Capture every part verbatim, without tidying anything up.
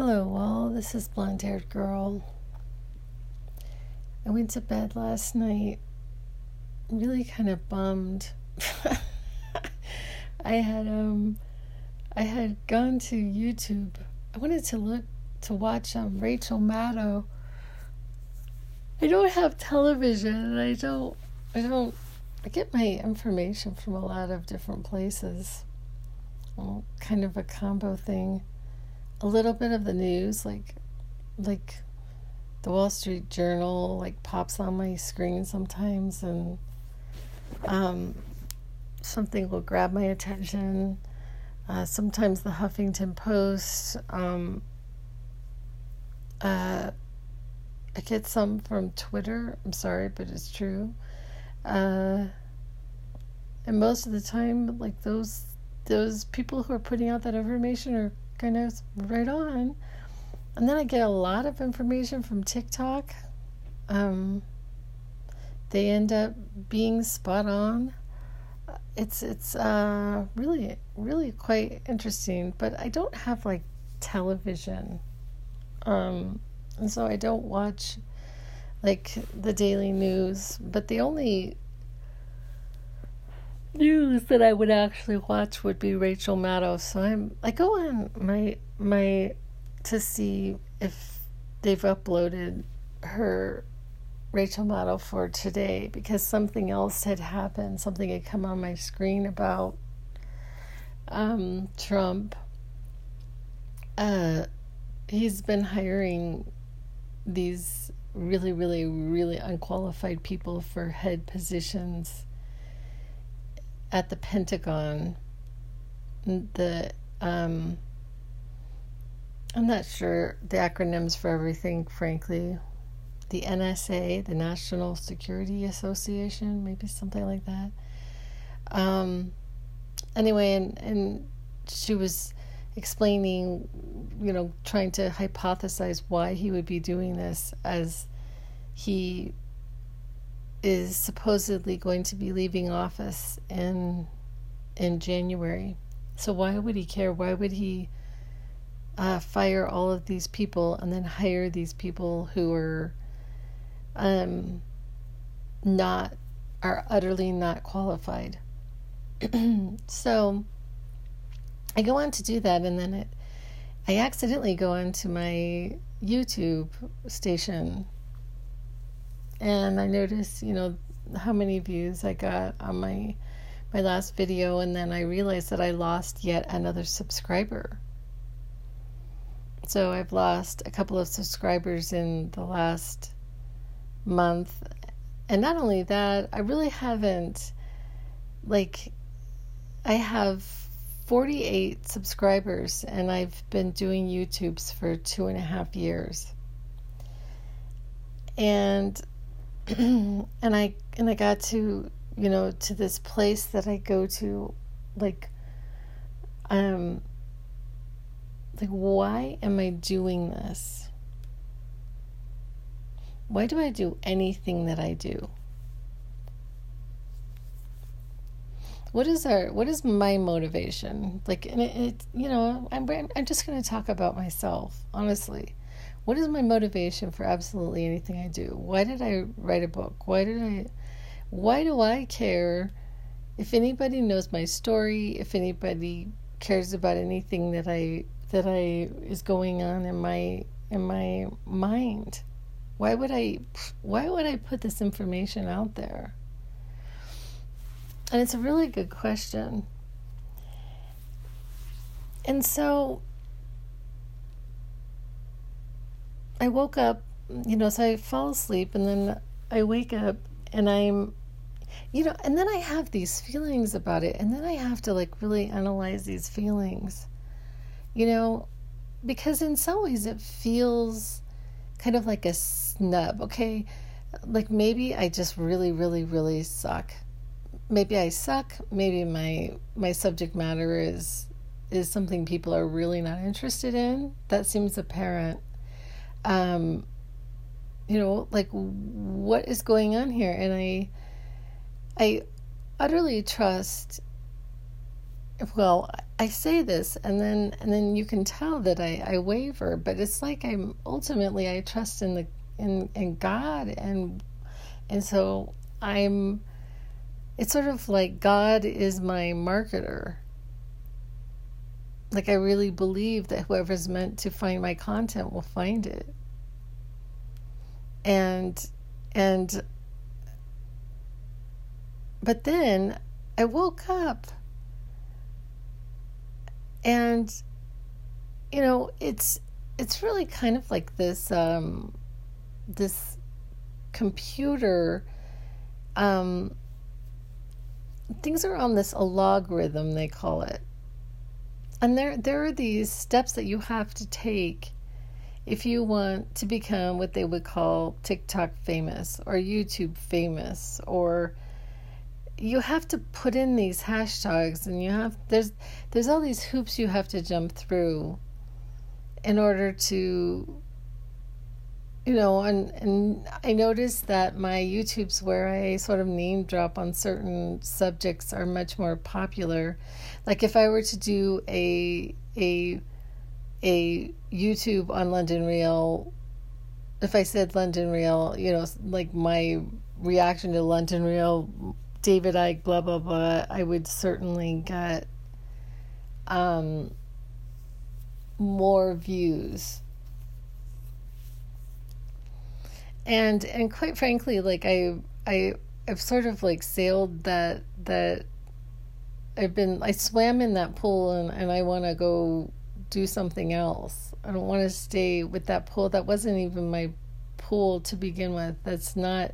Hello all, this is Blonde Haired Girl. I went to bed last night really kind of bummed. I had um I had gone to YouTube. I wanted to look to watch um Rachel Maddow. I don't have television, and I don't I don't I get my information from a lot of different places. Well, kind of a combo thing. A little bit of the news, like like the Wall Street Journal, like pops on my screen sometimes, and um, something will grab my attention. Uh, sometimes the Huffington Post. Um, uh, I get some from Twitter. I'm sorry, but it's true. Uh, and most of the time, like those those people who are putting out that information are kind of right on. And then I get a lot of information from TikTok. Um, they end up being spot on. It's it's uh, really, really quite interesting. But I don't have, like, television. Um, and so I don't watch, like, the daily news. But the only news that I would actually watch would be Rachel Maddow. So I'm I go on my my to see if they've uploaded her Rachel Maddow for today, because something else had happened. Something had come on my screen about um Trump. Uh he's been hiring these really, really, really unqualified people for head positions at the Pentagon. The um, I'm not sure the acronyms for everything, frankly. The N S A, the National Security Association, maybe something like that. Um, anyway, and and she was explaining, you know, trying to hypothesize why he would be doing this, as he is supposedly going to be leaving office in in January. So why would he care? Why would he uh, fire all of these people and then hire these people who are um not are utterly not qualified? So I go on to do that, and then it I accidentally go onto my YouTube station. And I noticed, you know, how many views I got on my my last video, and then I realized that I lost yet another subscriber. So I've lost a couple of subscribers in the last month. And not only that, I really haven't, like, I have forty-eight subscribers, and I've been doing YouTubes for two and a half years. And and I and I got to, you know, to this place that I go to, like, um, like, why am I doing this? Why do I do anything that I do? What is our, what is my motivation? Like, and it, it you know, I'm I'm just going to talk about myself, honestly. What is my motivation for absolutely anything I do? Why did I write a book? Why did I, why do I care if anybody knows my story, if anybody cares about anything that I that I is going on in my in my mind? Why would I why would I put this information out there? And it's a really good question. And so I woke up, you know, so I fall asleep, and then I wake up, and I'm, you know, and then I have these feelings about it, and then I have to, like, really analyze these feelings, you know, because in some ways it feels kind of like a snub, okay? Like, maybe I just really, really, really suck. Maybe I suck. Maybe my my subject matter is is something people are really not interested in. That seems apparent. Um, you know, like, what is going on here? And I, I utterly trust, well, I say this, and then and then you can tell that I, I waver, but it's like I'm ultimately I trust in the in in God, and and so I'm. It's sort of like God is my marketer. Like I really believe that whoever's meant to find my content will find it. And and. But then I woke up. And, you know, it's it's really kind of like this um, this computer. Um, things are on this a logarithm, they call it, and there there are these steps that you have to take if you want to become what they would call TikTok famous or YouTube famous, or you have to put in these hashtags, and you have there's there's all these hoops you have to jump through in order to, you know, and and I noticed that my YouTubes where I sort of name drop on certain subjects are much more popular. Like if I were to do a a a YouTube on London Real, if I said London Real, you know, like my reaction to London Real, David Icke, blah, blah, blah, I would certainly get um, more views. And and quite frankly, like I I I've sort of like sailed that that I've been I swam in that pool, and, and I want to go do something else. I don't want to stay with that pool. That wasn't even my pool to begin with. That's not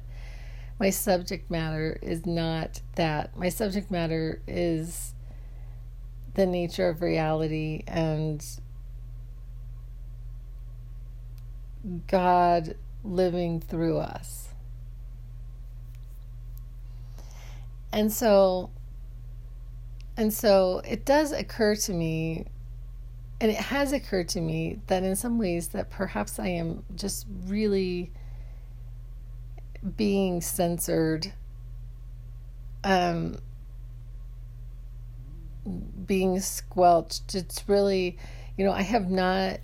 my subject matter. Is not that. My subject matter is the nature of reality and God living through us. And so and so it does occur to me, and it has occurred to me, that in some ways that perhaps I am just really being censored, um being squelched. It's really, you know, I have not.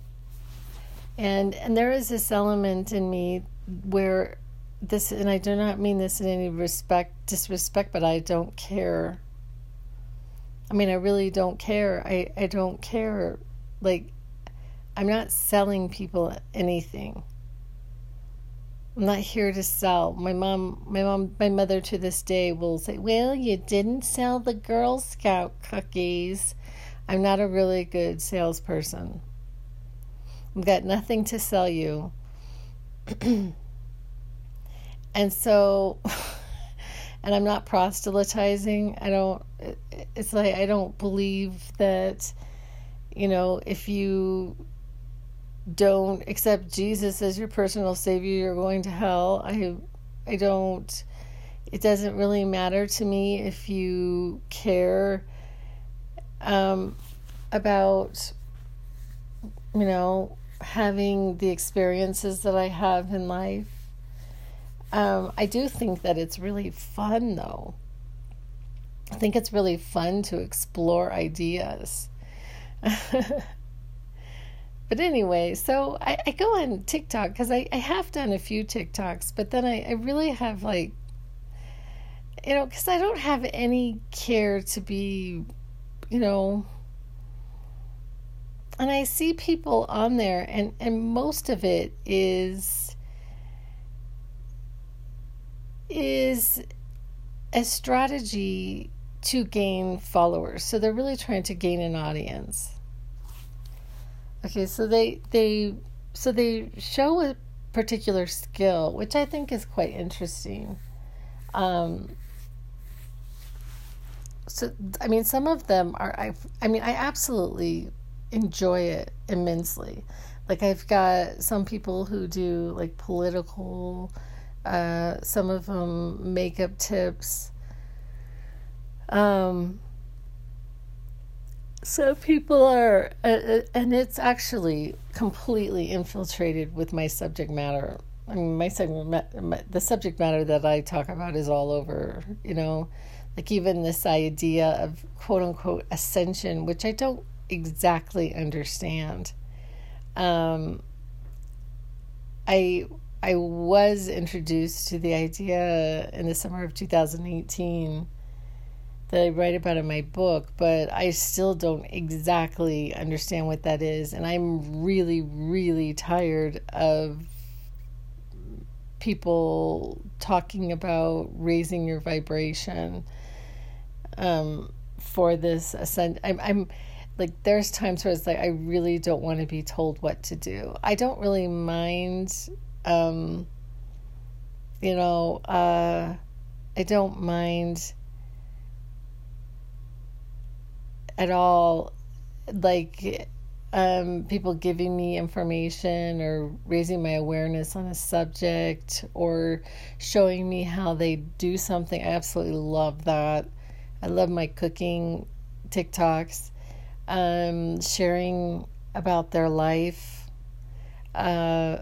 And and there is this element in me where this, and I do not mean this in any respect, disrespect, but I don't care. I mean, I really don't care. I, I don't care. Like, I'm not selling people anything. I'm not here to sell. My mom, my mom, my mother to this day will say, well, you didn't sell the Girl Scout cookies. I'm not a really good salesperson. I've got nothing to sell you. And so, and I'm not proselytizing. I don't, it's like, I don't believe that, you know, if you don't accept Jesus as your personal savior, you're going to hell. I, I don't, it doesn't really matter to me if you care um, about, you know, having the experiences that I have in life. Um, I do think that it's really fun, though. I think it's really fun to explore ideas. But anyway, so I, I go on TikTok because I, I have done a few TikToks, but then I, I really have, like, you know, because I don't have any care to be, you know. And I see people on there, and, and most of it is is a strategy to gain followers. So they're really trying to gain an audience. Okay, so they they so they show a particular skill, which I think is quite interesting. Um, so I mean, some of them are I I mean I absolutely enjoy it immensely. Like I've got some people who do like political, uh, some of them makeup tips. Um, some people are, uh, and it's actually completely infiltrated with my subject matter. I mean, my subject, the subject matter that I talk about is all over, you know, Like even this idea of quote-unquote ascension, which I don't exactly understand. Um, I I was introduced to the idea in the summer of two thousand eighteen that I write about in my book, but I still don't exactly understand what that is. And I'm really, really tired of people talking about raising your vibration um, for this ascend. I'm, I'm like, there's times where it's like, I really don't want to be told what to do. I don't really mind... Um, you know, uh, I don't mind at all, like, um, people giving me information or raising my awareness on a subject or showing me how they do something. I absolutely love that. I love my cooking TikToks, um, sharing about their life, uh,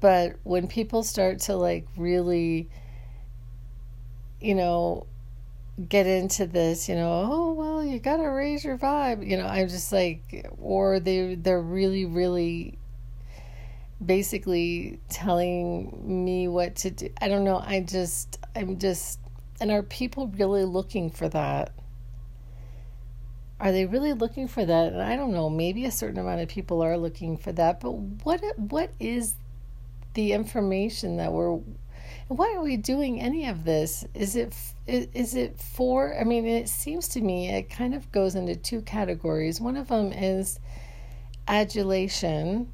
but when people start to like really, you know, get into this, you know, oh, well, you got to raise your vibe, you know, I'm just like, or they, they're really, really basically telling me what to do. I don't know. I just, I'm just, and are people really looking for that? Are they really looking for that? And I don't know, maybe a certain amount of people are looking for that, but what, what is the information that we're, why are we doing any of this? Is it, is it for, I mean, it seems to me it kind of goes into two categories. One of them is adulation.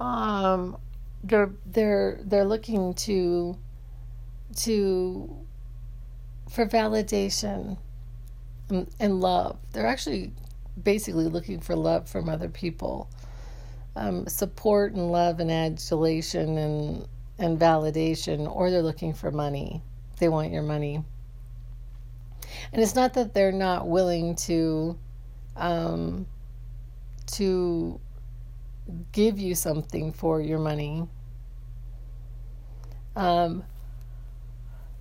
Um, they're, they're, they're looking to, to, for validation and, and love. They're actually basically looking for love from other people. Um, support and love and adulation and and validation, or they're looking for money. They want your money. And it's not that they're not willing to um, to give you something for your money. Um,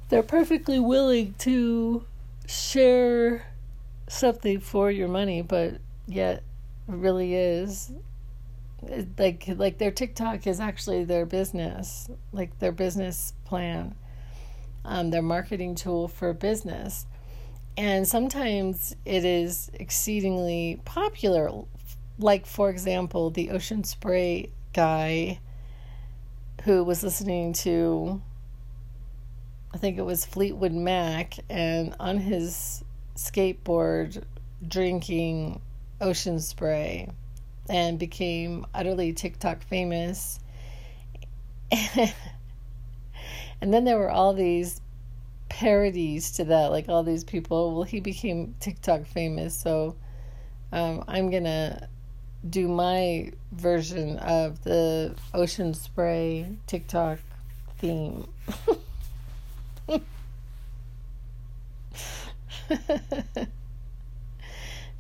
they're perfectly willing to share something for your money, but yet it really is like like their TikTok is actually their business, like their business plan, um, their marketing tool for business. And sometimes it is exceedingly popular. Like, for example, the Ocean Spray guy who was listening to, I think it was Fleetwood Mac, and on his skateboard drinking Ocean Spray, and became utterly TikTok famous. And then there were all these parodies to that, like all these people, well, he became TikTok famous, so um, I'm going to do my version of the Ocean Spray TikTok theme.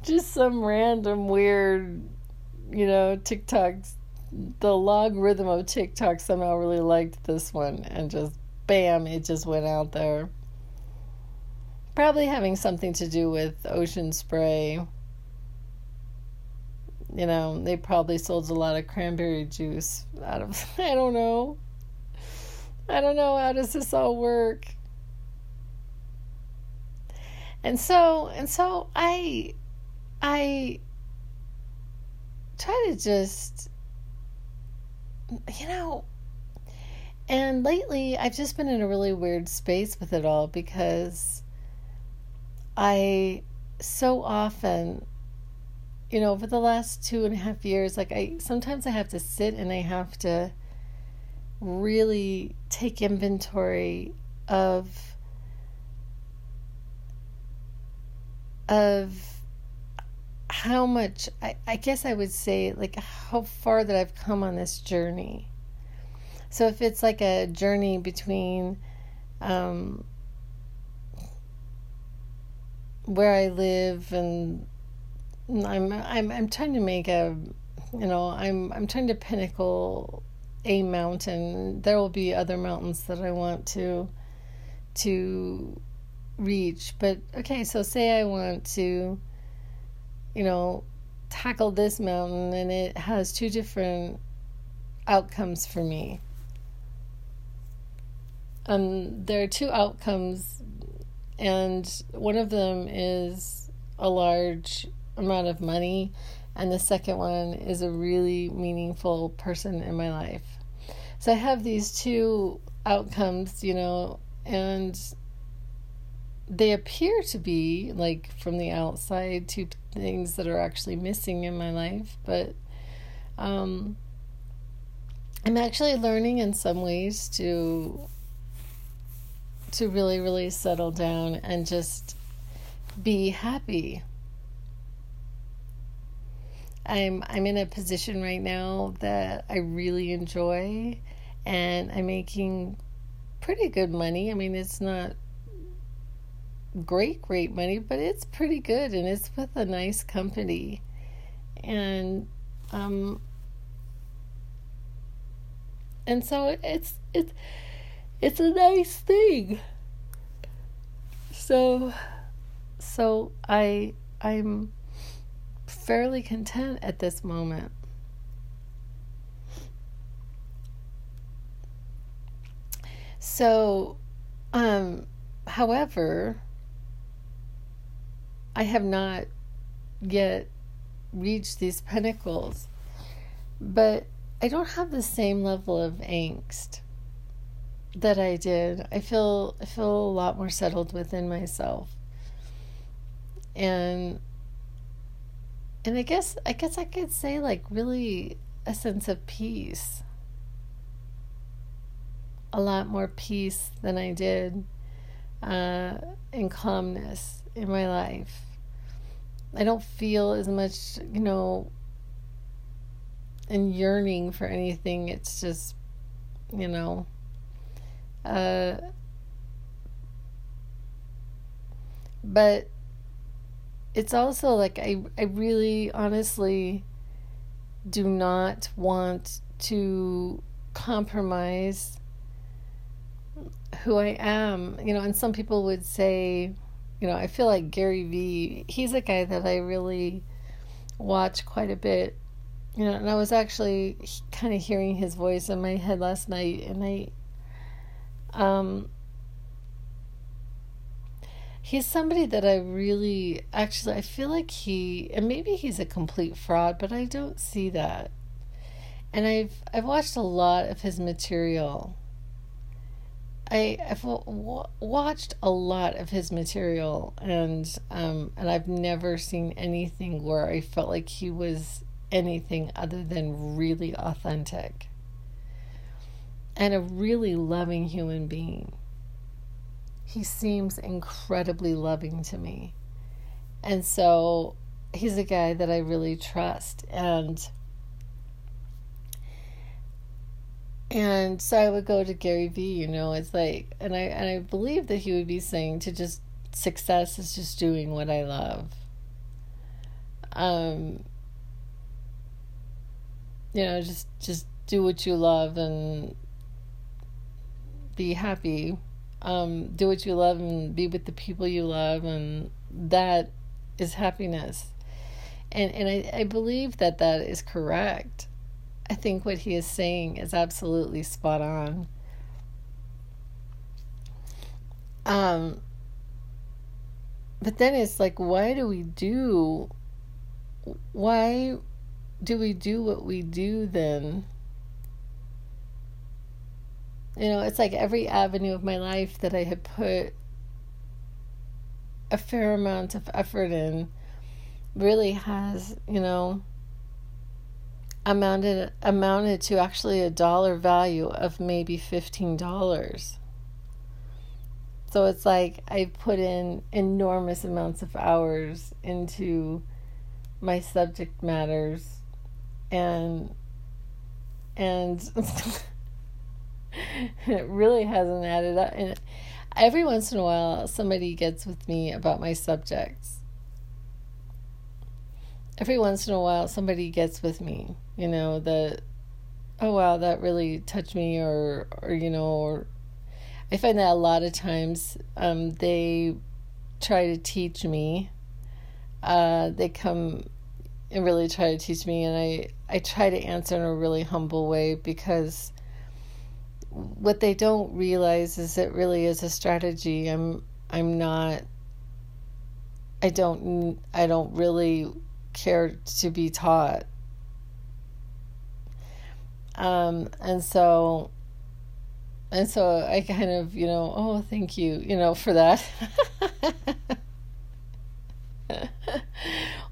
Just some random weird... You know, TikTok, the logarithm of TikTok somehow really liked this one, and just bam, it just went out there. Probably having something to do with Ocean Spray. You know, they probably sold a lot of cranberry juice out of, I don't know. I don't know, how does this all work? And so, and so I, I... try to just, you know, and lately I've just been in a really weird space with it all, because I so often, you know, over the last two and a half years, like I, sometimes I have to sit and I have to really take inventory of, of, how much, I, I guess I would say, like, how far that I've come on this journey. So if it's like a journey between um, where I live and I'm I'm I'm trying to make a, you know, I'm I'm trying to pinnacle a mountain. There will be other mountains that I want to to reach. But okay, so say I want to, you know, tackle this mountain, and it has two different outcomes for me. Um, there are two outcomes, and one of them is a large amount of money, and the second one is a really meaningful person in my life. So I have these two outcomes, you know, and they appear to be, like, from the outside, two things that are actually missing in my life, but um, I'm actually learning in some ways to to really, really settle down and just be happy. I'm I'm in a position right now that I really enjoy, and I'm making pretty good money. I mean, it's not great, great money, but it's pretty good, and it's with a nice company. And um and so it's it's it's a nice thing. So so I I'm fairly content at this moment. So um however, I have not yet reached these pinnacles, but I don't have the same level of angst that I did. I feel I feel a lot more settled within myself, and and I guess I guess I could say, like, really a sense of peace, a lot more peace than I did, uh, and calmness in my life. I don't feel as much, you know, and yearning for anything. It's just, you know, uh, but it's also like I, I really honestly do not want to compromise who I am, you know. And some people would say, you know, I feel like Gary Vee, he's a guy that I really watch quite a bit, you know, and I was actually kind of hearing his voice in my head last night, and I, um, he's somebody that I really, actually, I feel like he, and maybe he's a complete fraud, but I don't see that. And I've, I've watched a lot of his material. I, I've w- watched a lot of his material, and um, and I've never seen anything where I felt like he was anything other than really authentic and a really loving human being. He seems incredibly loving to me, and so he's a guy that I really trust, and And so I would go to Gary Vee, you know, it's like, and I and I believe that he would be saying to just, success is just doing what I love. Um, you know, just, just do what you love and be happy. Um, do what you love and be with the people you love, and that is happiness. And and I, I believe that that is correct. I think what he is saying is absolutely spot on. Um, but then it's like, why do we do, why do we do what we do then? You know, it's like every avenue of my life that I had put a fair amount of effort in really has, you know, amounted amounted to actually a dollar value of maybe fifteen dollars. So it's like I put in enormous amounts of hours into my subject matters, and and it really hasn't added up. And every once in a while somebody gets with me about my subjects. Every once in a while, somebody gets with me, you know, that, oh, wow, that really touched me, or, or you know, or I find that a lot of times um, they try to teach me. Uh, they come and really try to teach me, and I, I try to answer in a really humble way, because what they don't realize is it really is a strategy. I'm I'm not I don't I don't really care to be taught. Um, and so and so I kind of, you know, oh, thank you, you know, for that.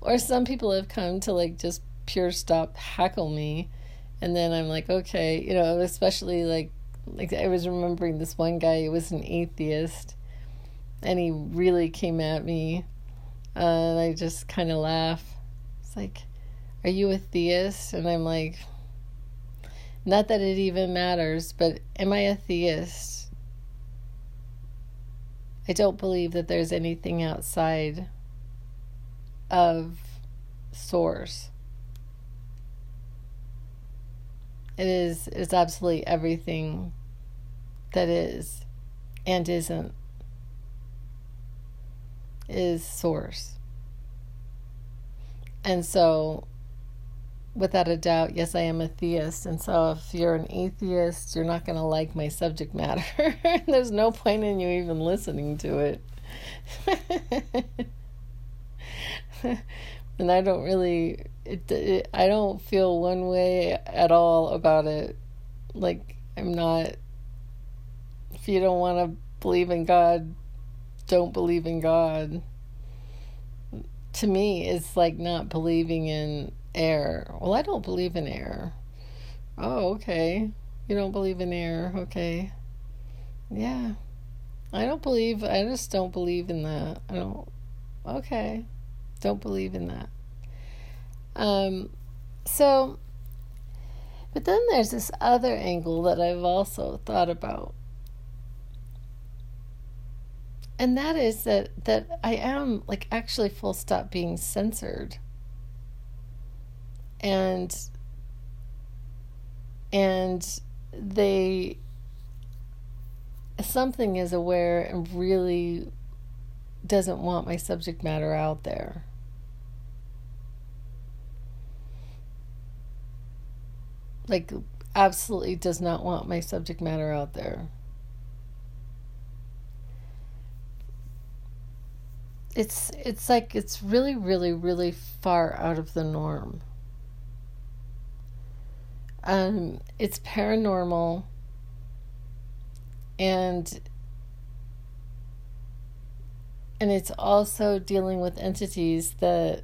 Or some people have come to like just pure stop hackle me, and then I'm like, okay, you know, especially like like I was remembering this one guy, he was an atheist, and he really came at me, uh, and I just kind of laugh. It's like, are you a theist? And I'm like, not that it even matters, but am I a theist? I don't believe that there's anything outside of source. It is it's absolutely everything that is and isn't is source. And so, without a doubt, yes, I am a theist. And so if you're an atheist, you're not going to like my subject matter. There's no point in you even listening to it. And I don't really, it, it, I don't feel one way at all about it. Like, I'm not, if you don't want to believe in God, don't believe in God. To me, it's like not believing in air. Well, I don't believe in air. Oh, okay. You don't believe in air. Okay. Yeah. I don't believe, I just don't believe in that. I don't, okay. Don't believe in that. Um, so, but then there's this other angle that I've also thought about. And that is that, that I am, like, actually full stop being censored. And, and they, something is aware and really doesn't want my subject matter out there. Like, absolutely does not want my subject matter out there. It's it's like it's really, really, really far out of the norm. Um, it's paranormal, and and it's also dealing with entities that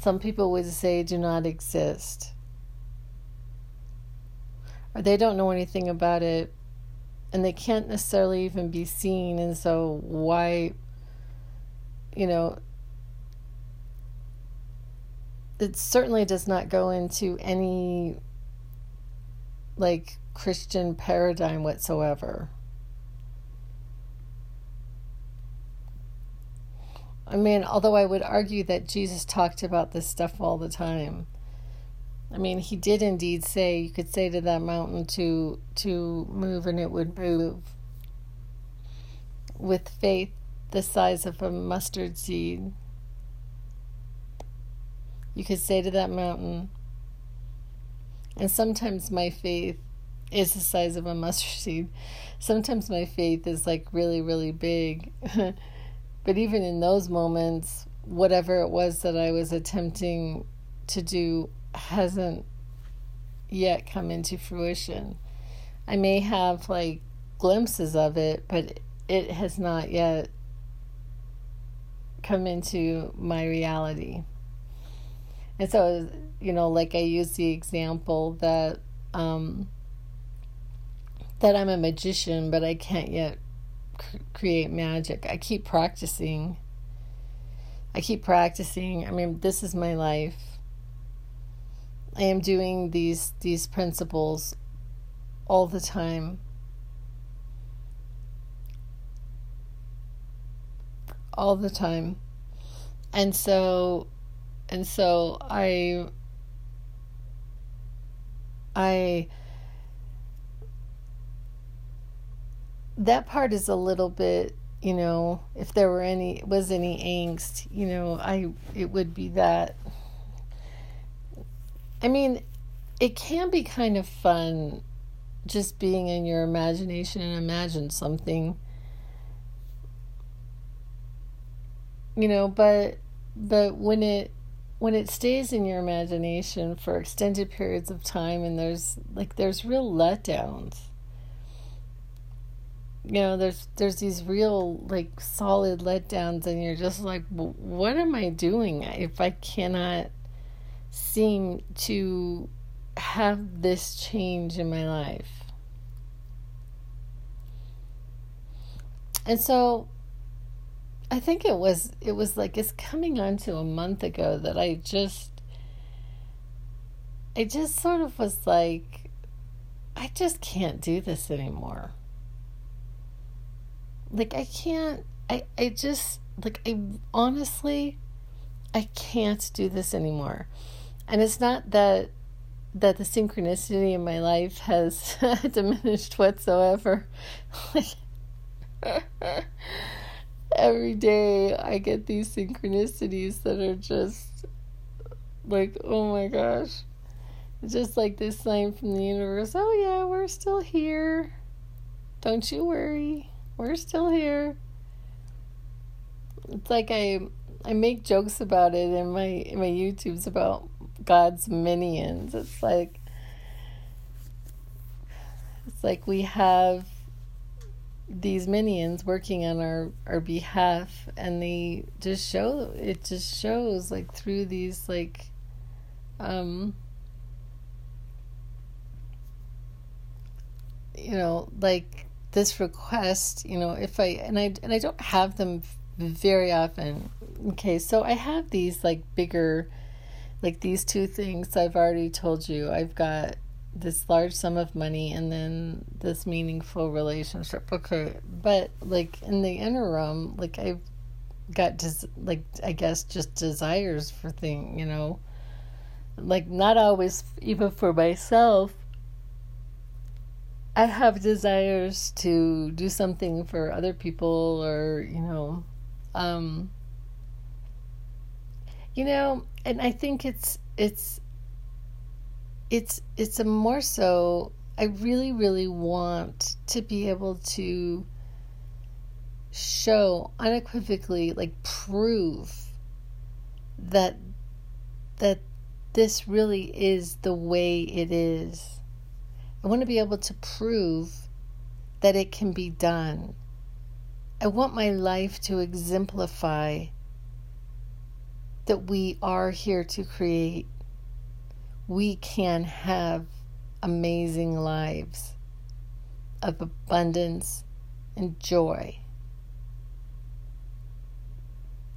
some people would say do not exist. Or they don't know anything about it, and they can't necessarily even be seen, and so why, you know, it certainly does not go into any, like, Christian paradigm whatsoever. I mean, although I would argue that Jesus talked about this stuff all the time. I mean, he did indeed say, you could say to that mountain to to move and it would move. With faith the size of a mustard seed, you could say to that mountain. And sometimes my faith is the size of a mustard seed. Sometimes my faith is like really, really big. But even in those moments, whatever it was that I was attempting to do hasn't yet come into fruition. I may have like glimpses of it, but it has not yet come into my reality. And so, you know, like I use the example that um, that I'm a magician, but I can't yet create magic. I keep practicing. I keep practicing. I mean, this is my life. I am doing these these principles all the time. All the time. And so and so I I that part is a little bit, you know, if there were any, was any angst, you know, I, it would be that. I mean, it can be kind of fun just being in your imagination and imagine something, you know, but, but when it, when it stays in your imagination for extended periods of time and there's like, there's real letdowns. You know, there's there's these real, like, solid letdowns, and you're just like, what am I doing if I cannot seem to have this change in my life? And so I think it was, it was like, it's coming on to a month ago that I just, I just sort of was like, I just can't do this anymore. Like, I can't, I, I just, like, I honestly, I can't do this anymore. And it's not that, that the synchronicity in my life has diminished whatsoever. Like, every day I get these synchronicities that are just, like, oh my gosh. It's just like this sign from the universe, oh yeah, we're still here. Don't you worry. We're still here. It's like I I make jokes about it in my in my YouTubes about God's minions. It's like it's like we have these minions working on our, our behalf, and they just show it just shows like through these like um you know, like this request, you know, if I, and I, and I don't have them very often. Okay. So I have these like bigger, like these two things I've already told you. I've got this large sum of money and then this meaningful relationship. Okay. But like in the interim, like I've got just des- like, I guess just desires for things, you know, like not always even for myself. I have desires to do something for other people, or, you know, um, you know, and I think it's, it's, it's, it's a more so, I really, really want to be able to show unequivocally, like prove that, that this really is the way it is. I want to be able to prove that it can be done. I want my life to exemplify that we are here to create. We can have amazing lives of abundance and joy.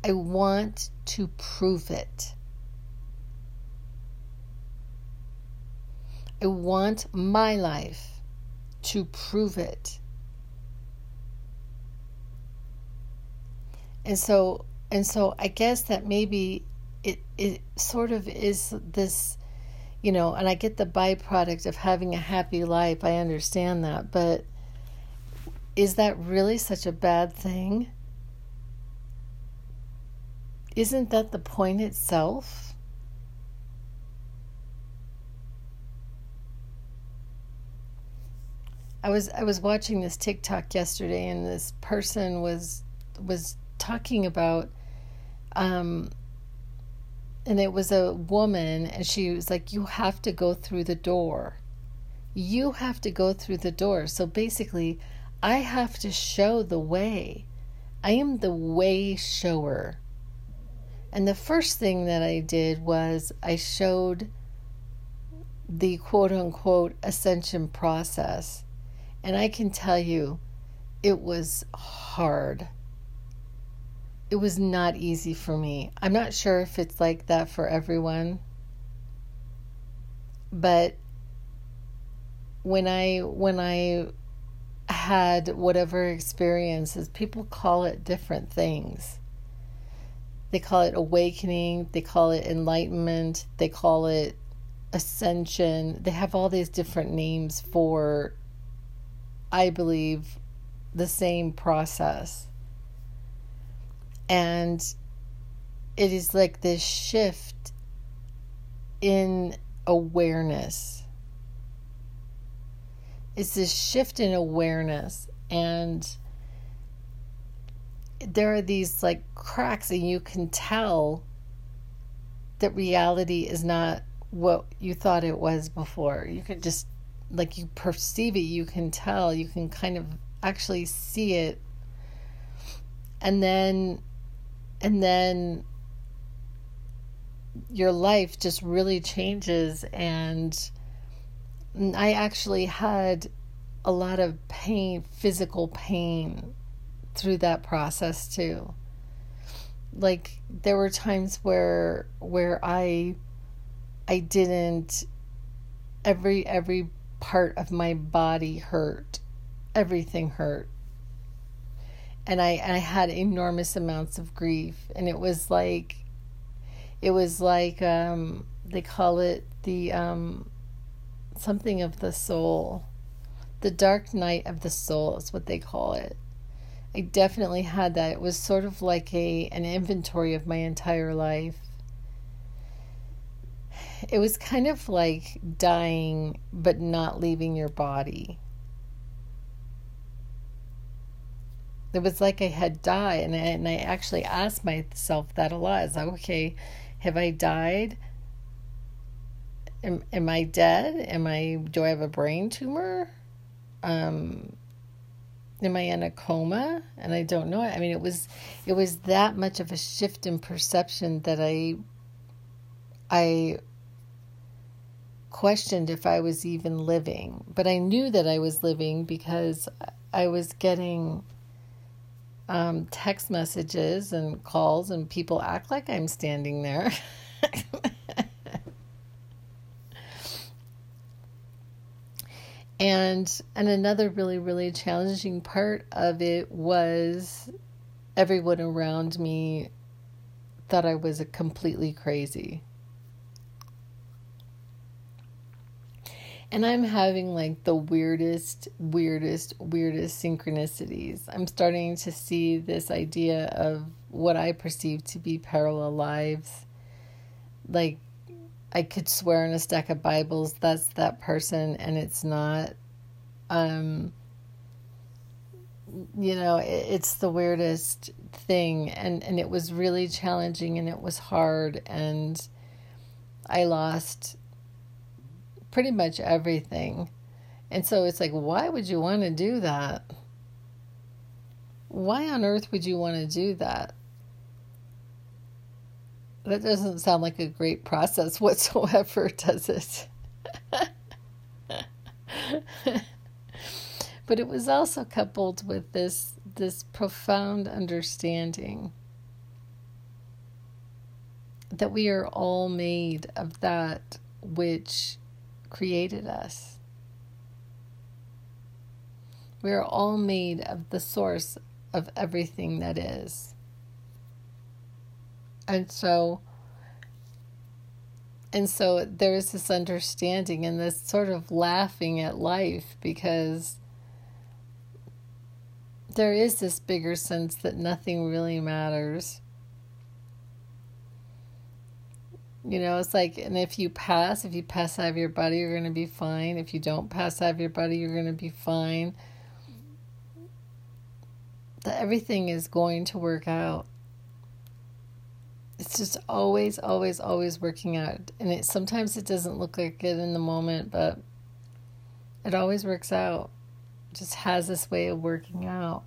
I want to prove it. I want my life to prove it. And so, and so I guess that maybe it, it sort of is this, you know, and I get the byproduct of having a happy life. I understand that, but is that really such a bad thing? Isn't that the point itself? I was I was watching this TikTok yesterday, and this person was was talking about, um, and it was a woman, and she was like, "You have to go through the door, you have to go through the door." So basically, I have to show the way. I am the way shower. And the first thing that I did was I showed the quote unquote ascension process. And I can tell you, it was hard. It was not easy for me. I'm not sure if it's like that for everyone. But when I when I had whatever experiences, people call it different things. They call it awakening. They call it enlightenment. They call it ascension. They have all these different names for, I believe, the same process. And it is like this shift in awareness. It's this shift in awareness, and there are these like cracks, and you can tell that reality is not what you thought it was before. You can just, like, you perceive it, you can tell, you can kind of actually see it. And then, and then your life just really changes. And I actually had a lot of pain, physical pain, through that process too. Like, there were times where where I I didn't every every part of my body hurt. Everything hurt. And I I had enormous amounts of grief, and it was like it was like um they call it the um something of the soul. The dark night of the soul is what they call it. I definitely had that. It was sort of like a an inventory of my entire life. It was kind of like dying but not leaving your body. It was like I had died, and I, and I actually asked myself that a lot. It's like, okay, have I died? Am, am I dead? Am I? Do I have a brain tumor? Um... Am I in a coma? And I don't know. I mean, it was, it was that much of a shift in perception that I, I questioned if I was even living. But I knew that I was living because I was getting um, text messages and calls, and people act like I'm standing there. And and another really, really challenging part of it was everyone around me thought I was a completely crazy. And I'm having like the weirdest, weirdest, weirdest synchronicities. I'm starting to see this idea of what I perceive to be parallel lives. Like, I could swear on a stack of Bibles that's that person, and it's not. Um, you know, it, it's the weirdest thing, and, and it was really challenging, and it was hard, and I lost pretty much everything. And so it's like, why would you want to do that? Why on earth would you want to do that? That doesn't sound like a great process whatsoever, does it? But it was also coupled with this this profound understanding that we are all made of that which created us. We are all made of the source of everything that is. And so, and so there is this understanding and this sort of laughing at life, because there is this bigger sense that nothing really matters. You know, it's like, and if you pass, if you pass out of your body, you're going to be fine. If you don't pass out of your body, you're going to be fine. That everything is going to work out. It's just always, always, always working out. And it sometimes it doesn't look like it in the moment, but it always works out. It just has this way of working out.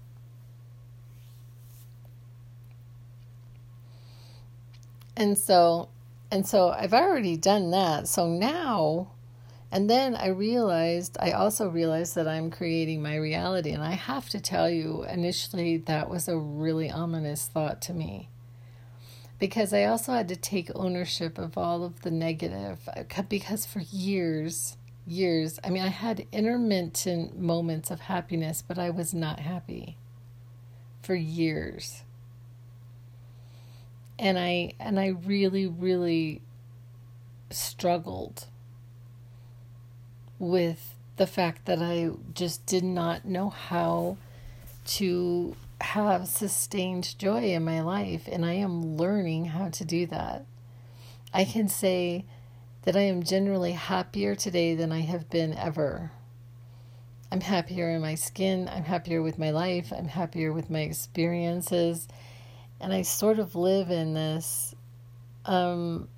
And so, and so I've already done that. So now, and then I realized, I also realized that I'm creating my reality. And I have to tell you, initially, that was a really ominous thought to me. Because I also had to take ownership of all of the negative. Because for years, years, I mean, I had intermittent moments of happiness, but I was not happy for years. And I and I really, really struggled with the fact that I just did not know how to have sustained joy in my life, and I am learning how to do that. I can say that I am generally happier today than I have been ever. I'm happier in my skin, I'm happier with my life, I'm happier with my experiences, and I sort of live in this, um,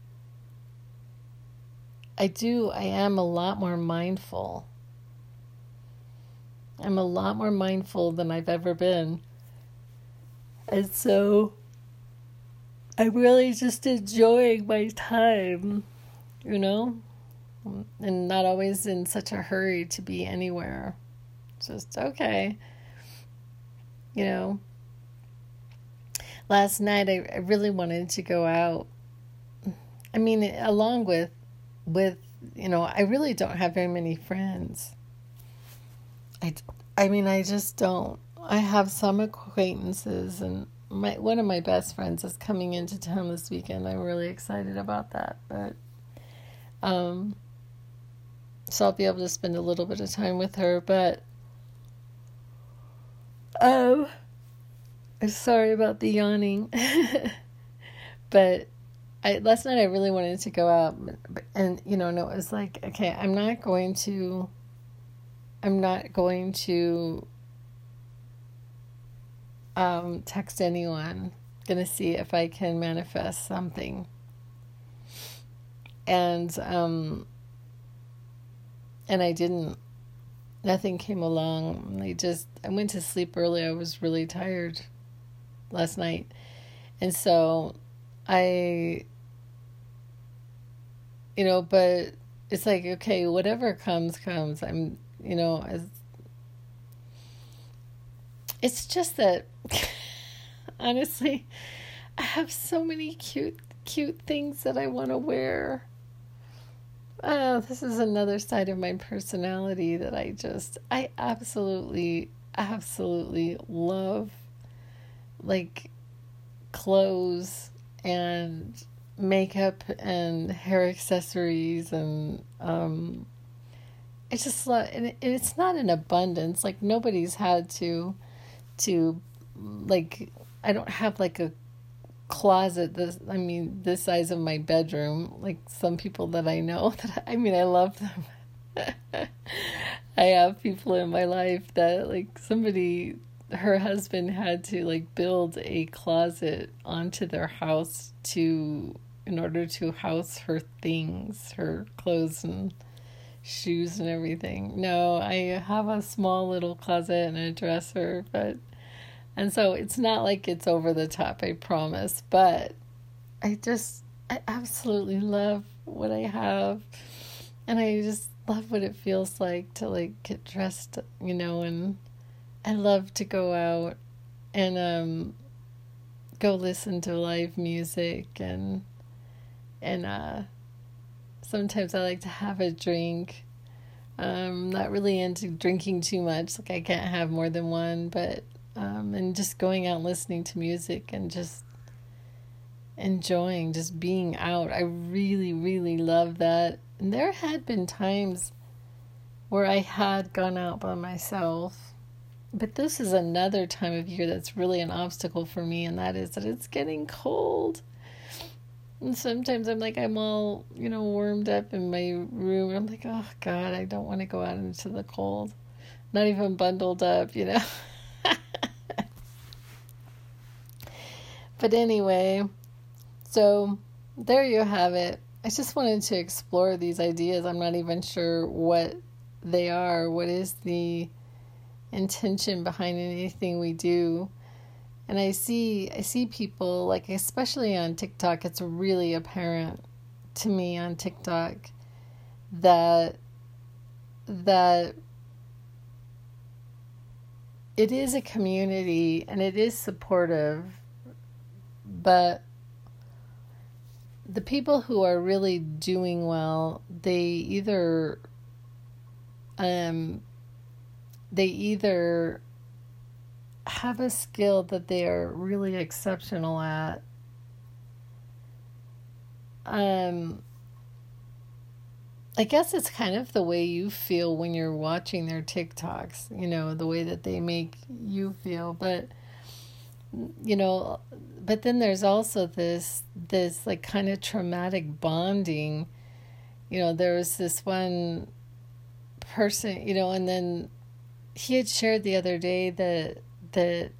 I do, I am a lot more mindful. I'm a lot more mindful than I've ever been. And so I'm really just enjoying my time, you know, and not always in such a hurry to be anywhere. Just okay, you know. Last night I, I really wanted to go out. I mean, along with With, you know, I really don't have very many friends. I, I mean, I just don't. I have some acquaintances, and my one of my best friends is coming into town this weekend. I'm really excited about that. But, um, so I'll be able to spend a little bit of time with her. But, oh, I'm sorry about the yawning. But, I, last night I really wanted to go out, and, you know, and it was like, okay, I'm not going to, I'm not going to um, text anyone. Going to see if I can manifest something. And, um, and I didn't. Nothing came along. I just, I went to sleep early. I was really tired last night. And so I, you know, but it's like, okay, whatever comes, comes. I'm, you know, as, it's just that, honestly, I have so many cute, cute things that I want to wear. Oh, this is another side of my personality that I just, I absolutely, absolutely love, like, clothes and makeup and hair accessories, and um, it's just love, and it, it's not in abundance. Like nobody's had to, to, like I don't have like a closet. This I mean, this size of my bedroom. Like some people that I know, that I mean, I love them. I have people in my life that like somebody. Her husband had to like build a closet onto their house to, in order to house her things, her clothes and shoes and everything. No, I have a small little closet and a dresser, but, and so it's not like it's over the top, I promise, but I just, I absolutely love what I have, and I just love what it feels like to like get dressed, you know, and I love to go out and um, go listen to live music, and and uh, sometimes I like to have a drink. I'm not really into drinking too much. Like I can't have more than one, but um, and just going out and listening to music and just enjoying, just being out. I really, really love that. And there had been times where I had gone out by myself. But this is another time of year that's really an obstacle for me, and that is that it's getting cold. And sometimes I'm like, I'm all, you know, warmed up in my room. I'm like, oh, God, I don't want to go out into the cold. Not even bundled up, you know. But anyway, so there you have it. I just wanted to explore these ideas. I'm not even sure what they are. What is the intention behind anything we do? And I see I see people, like especially on TikTok, it's really apparent to me on TikTok that that it is a community and it is supportive, but the people who are really doing well, they either um They either have a skill that they are really exceptional at, um, I guess it's kind of the way you feel when you're watching their TikToks, you know, the way that they make you feel. But, you know, but then there's also this, this like kind of traumatic bonding. You know, there was this one person, you know, and then he had shared the other day that, that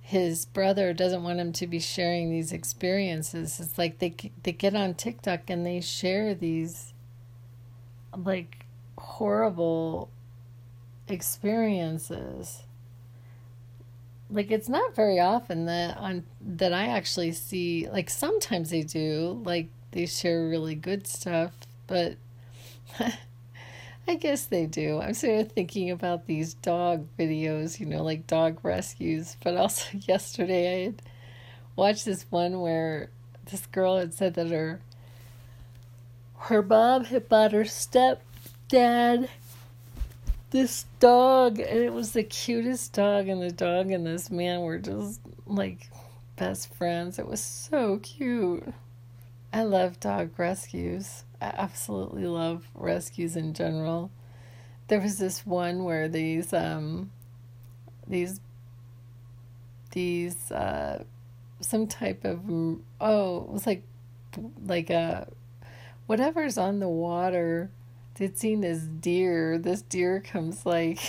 his brother doesn't want him to be sharing these experiences. It's like they, they get on TikTok and they share these like horrible experiences. Like, it's not very often that on that I actually see, like, sometimes they do, like, they share really good stuff, but I guess they do. I'm sort of thinking about these dog videos, you know, like dog rescues, but also yesterday I had watched this one where this girl had said that her Her mom had bought her stepdad this dog, and it was the cutest dog, and the dog and this man were just like best friends. It was so cute. I love dog rescues. I absolutely love rescues in general. There was this one where these um these these uh some type of oh it was like like a whatever's on the water, they'd seen this deer. This deer comes like,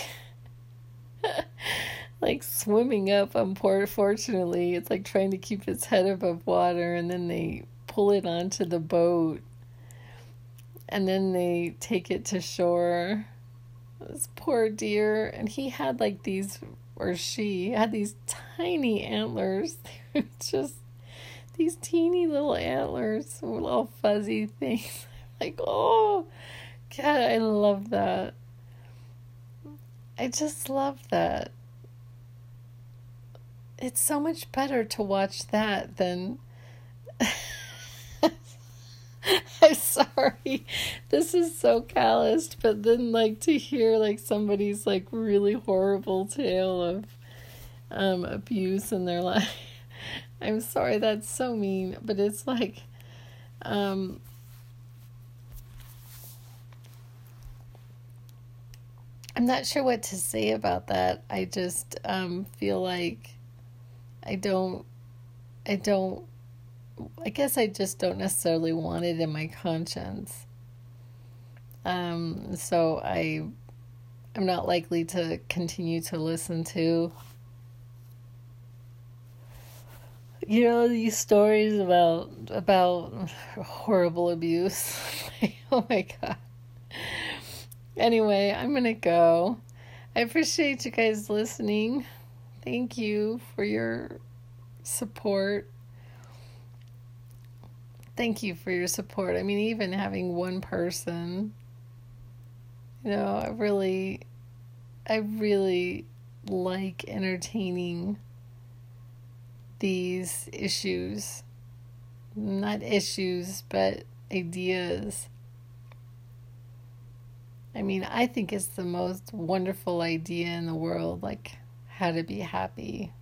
like swimming up. Unfortunately, it's like trying to keep its head above water, and then they pull it onto the boat, and then they take it to shore. This poor deer, and he had like these, or she had these tiny antlers. They were just. These teeny little antlers, little fuzzy things. Like, oh, God, I love that. I just love that. It's so much better to watch that than... I'm sorry, this is so calloused, but then, like, to hear, like, somebody's, like, really horrible tale of um, abuse in their life. I'm sorry, that's so mean, but it's like, um, I'm not sure what to say about that. I just, um, feel like I don't, I don't, I guess I just don't necessarily want it in my conscience. Um, so I, I'm not likely to continue to listen to, you know, these stories about about horrible abuse. Oh my God. Anyway, I'm gonna go. I appreciate you guys listening. Thank you for your support. Thank you for your support. I mean, even having one person, you know, I really, I really like entertaining these issues, not issues, but ideas. I mean, I think it's the most wonderful idea in the world, like how to be happy,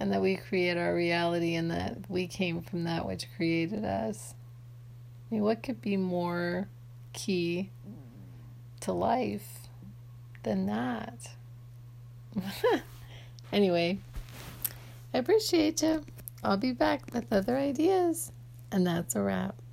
and that we create our reality and that we came from that which created us. I mean, what could be more key to life than that? Anyway, I appreciate you. I'll be back with other ideas. And that's a wrap.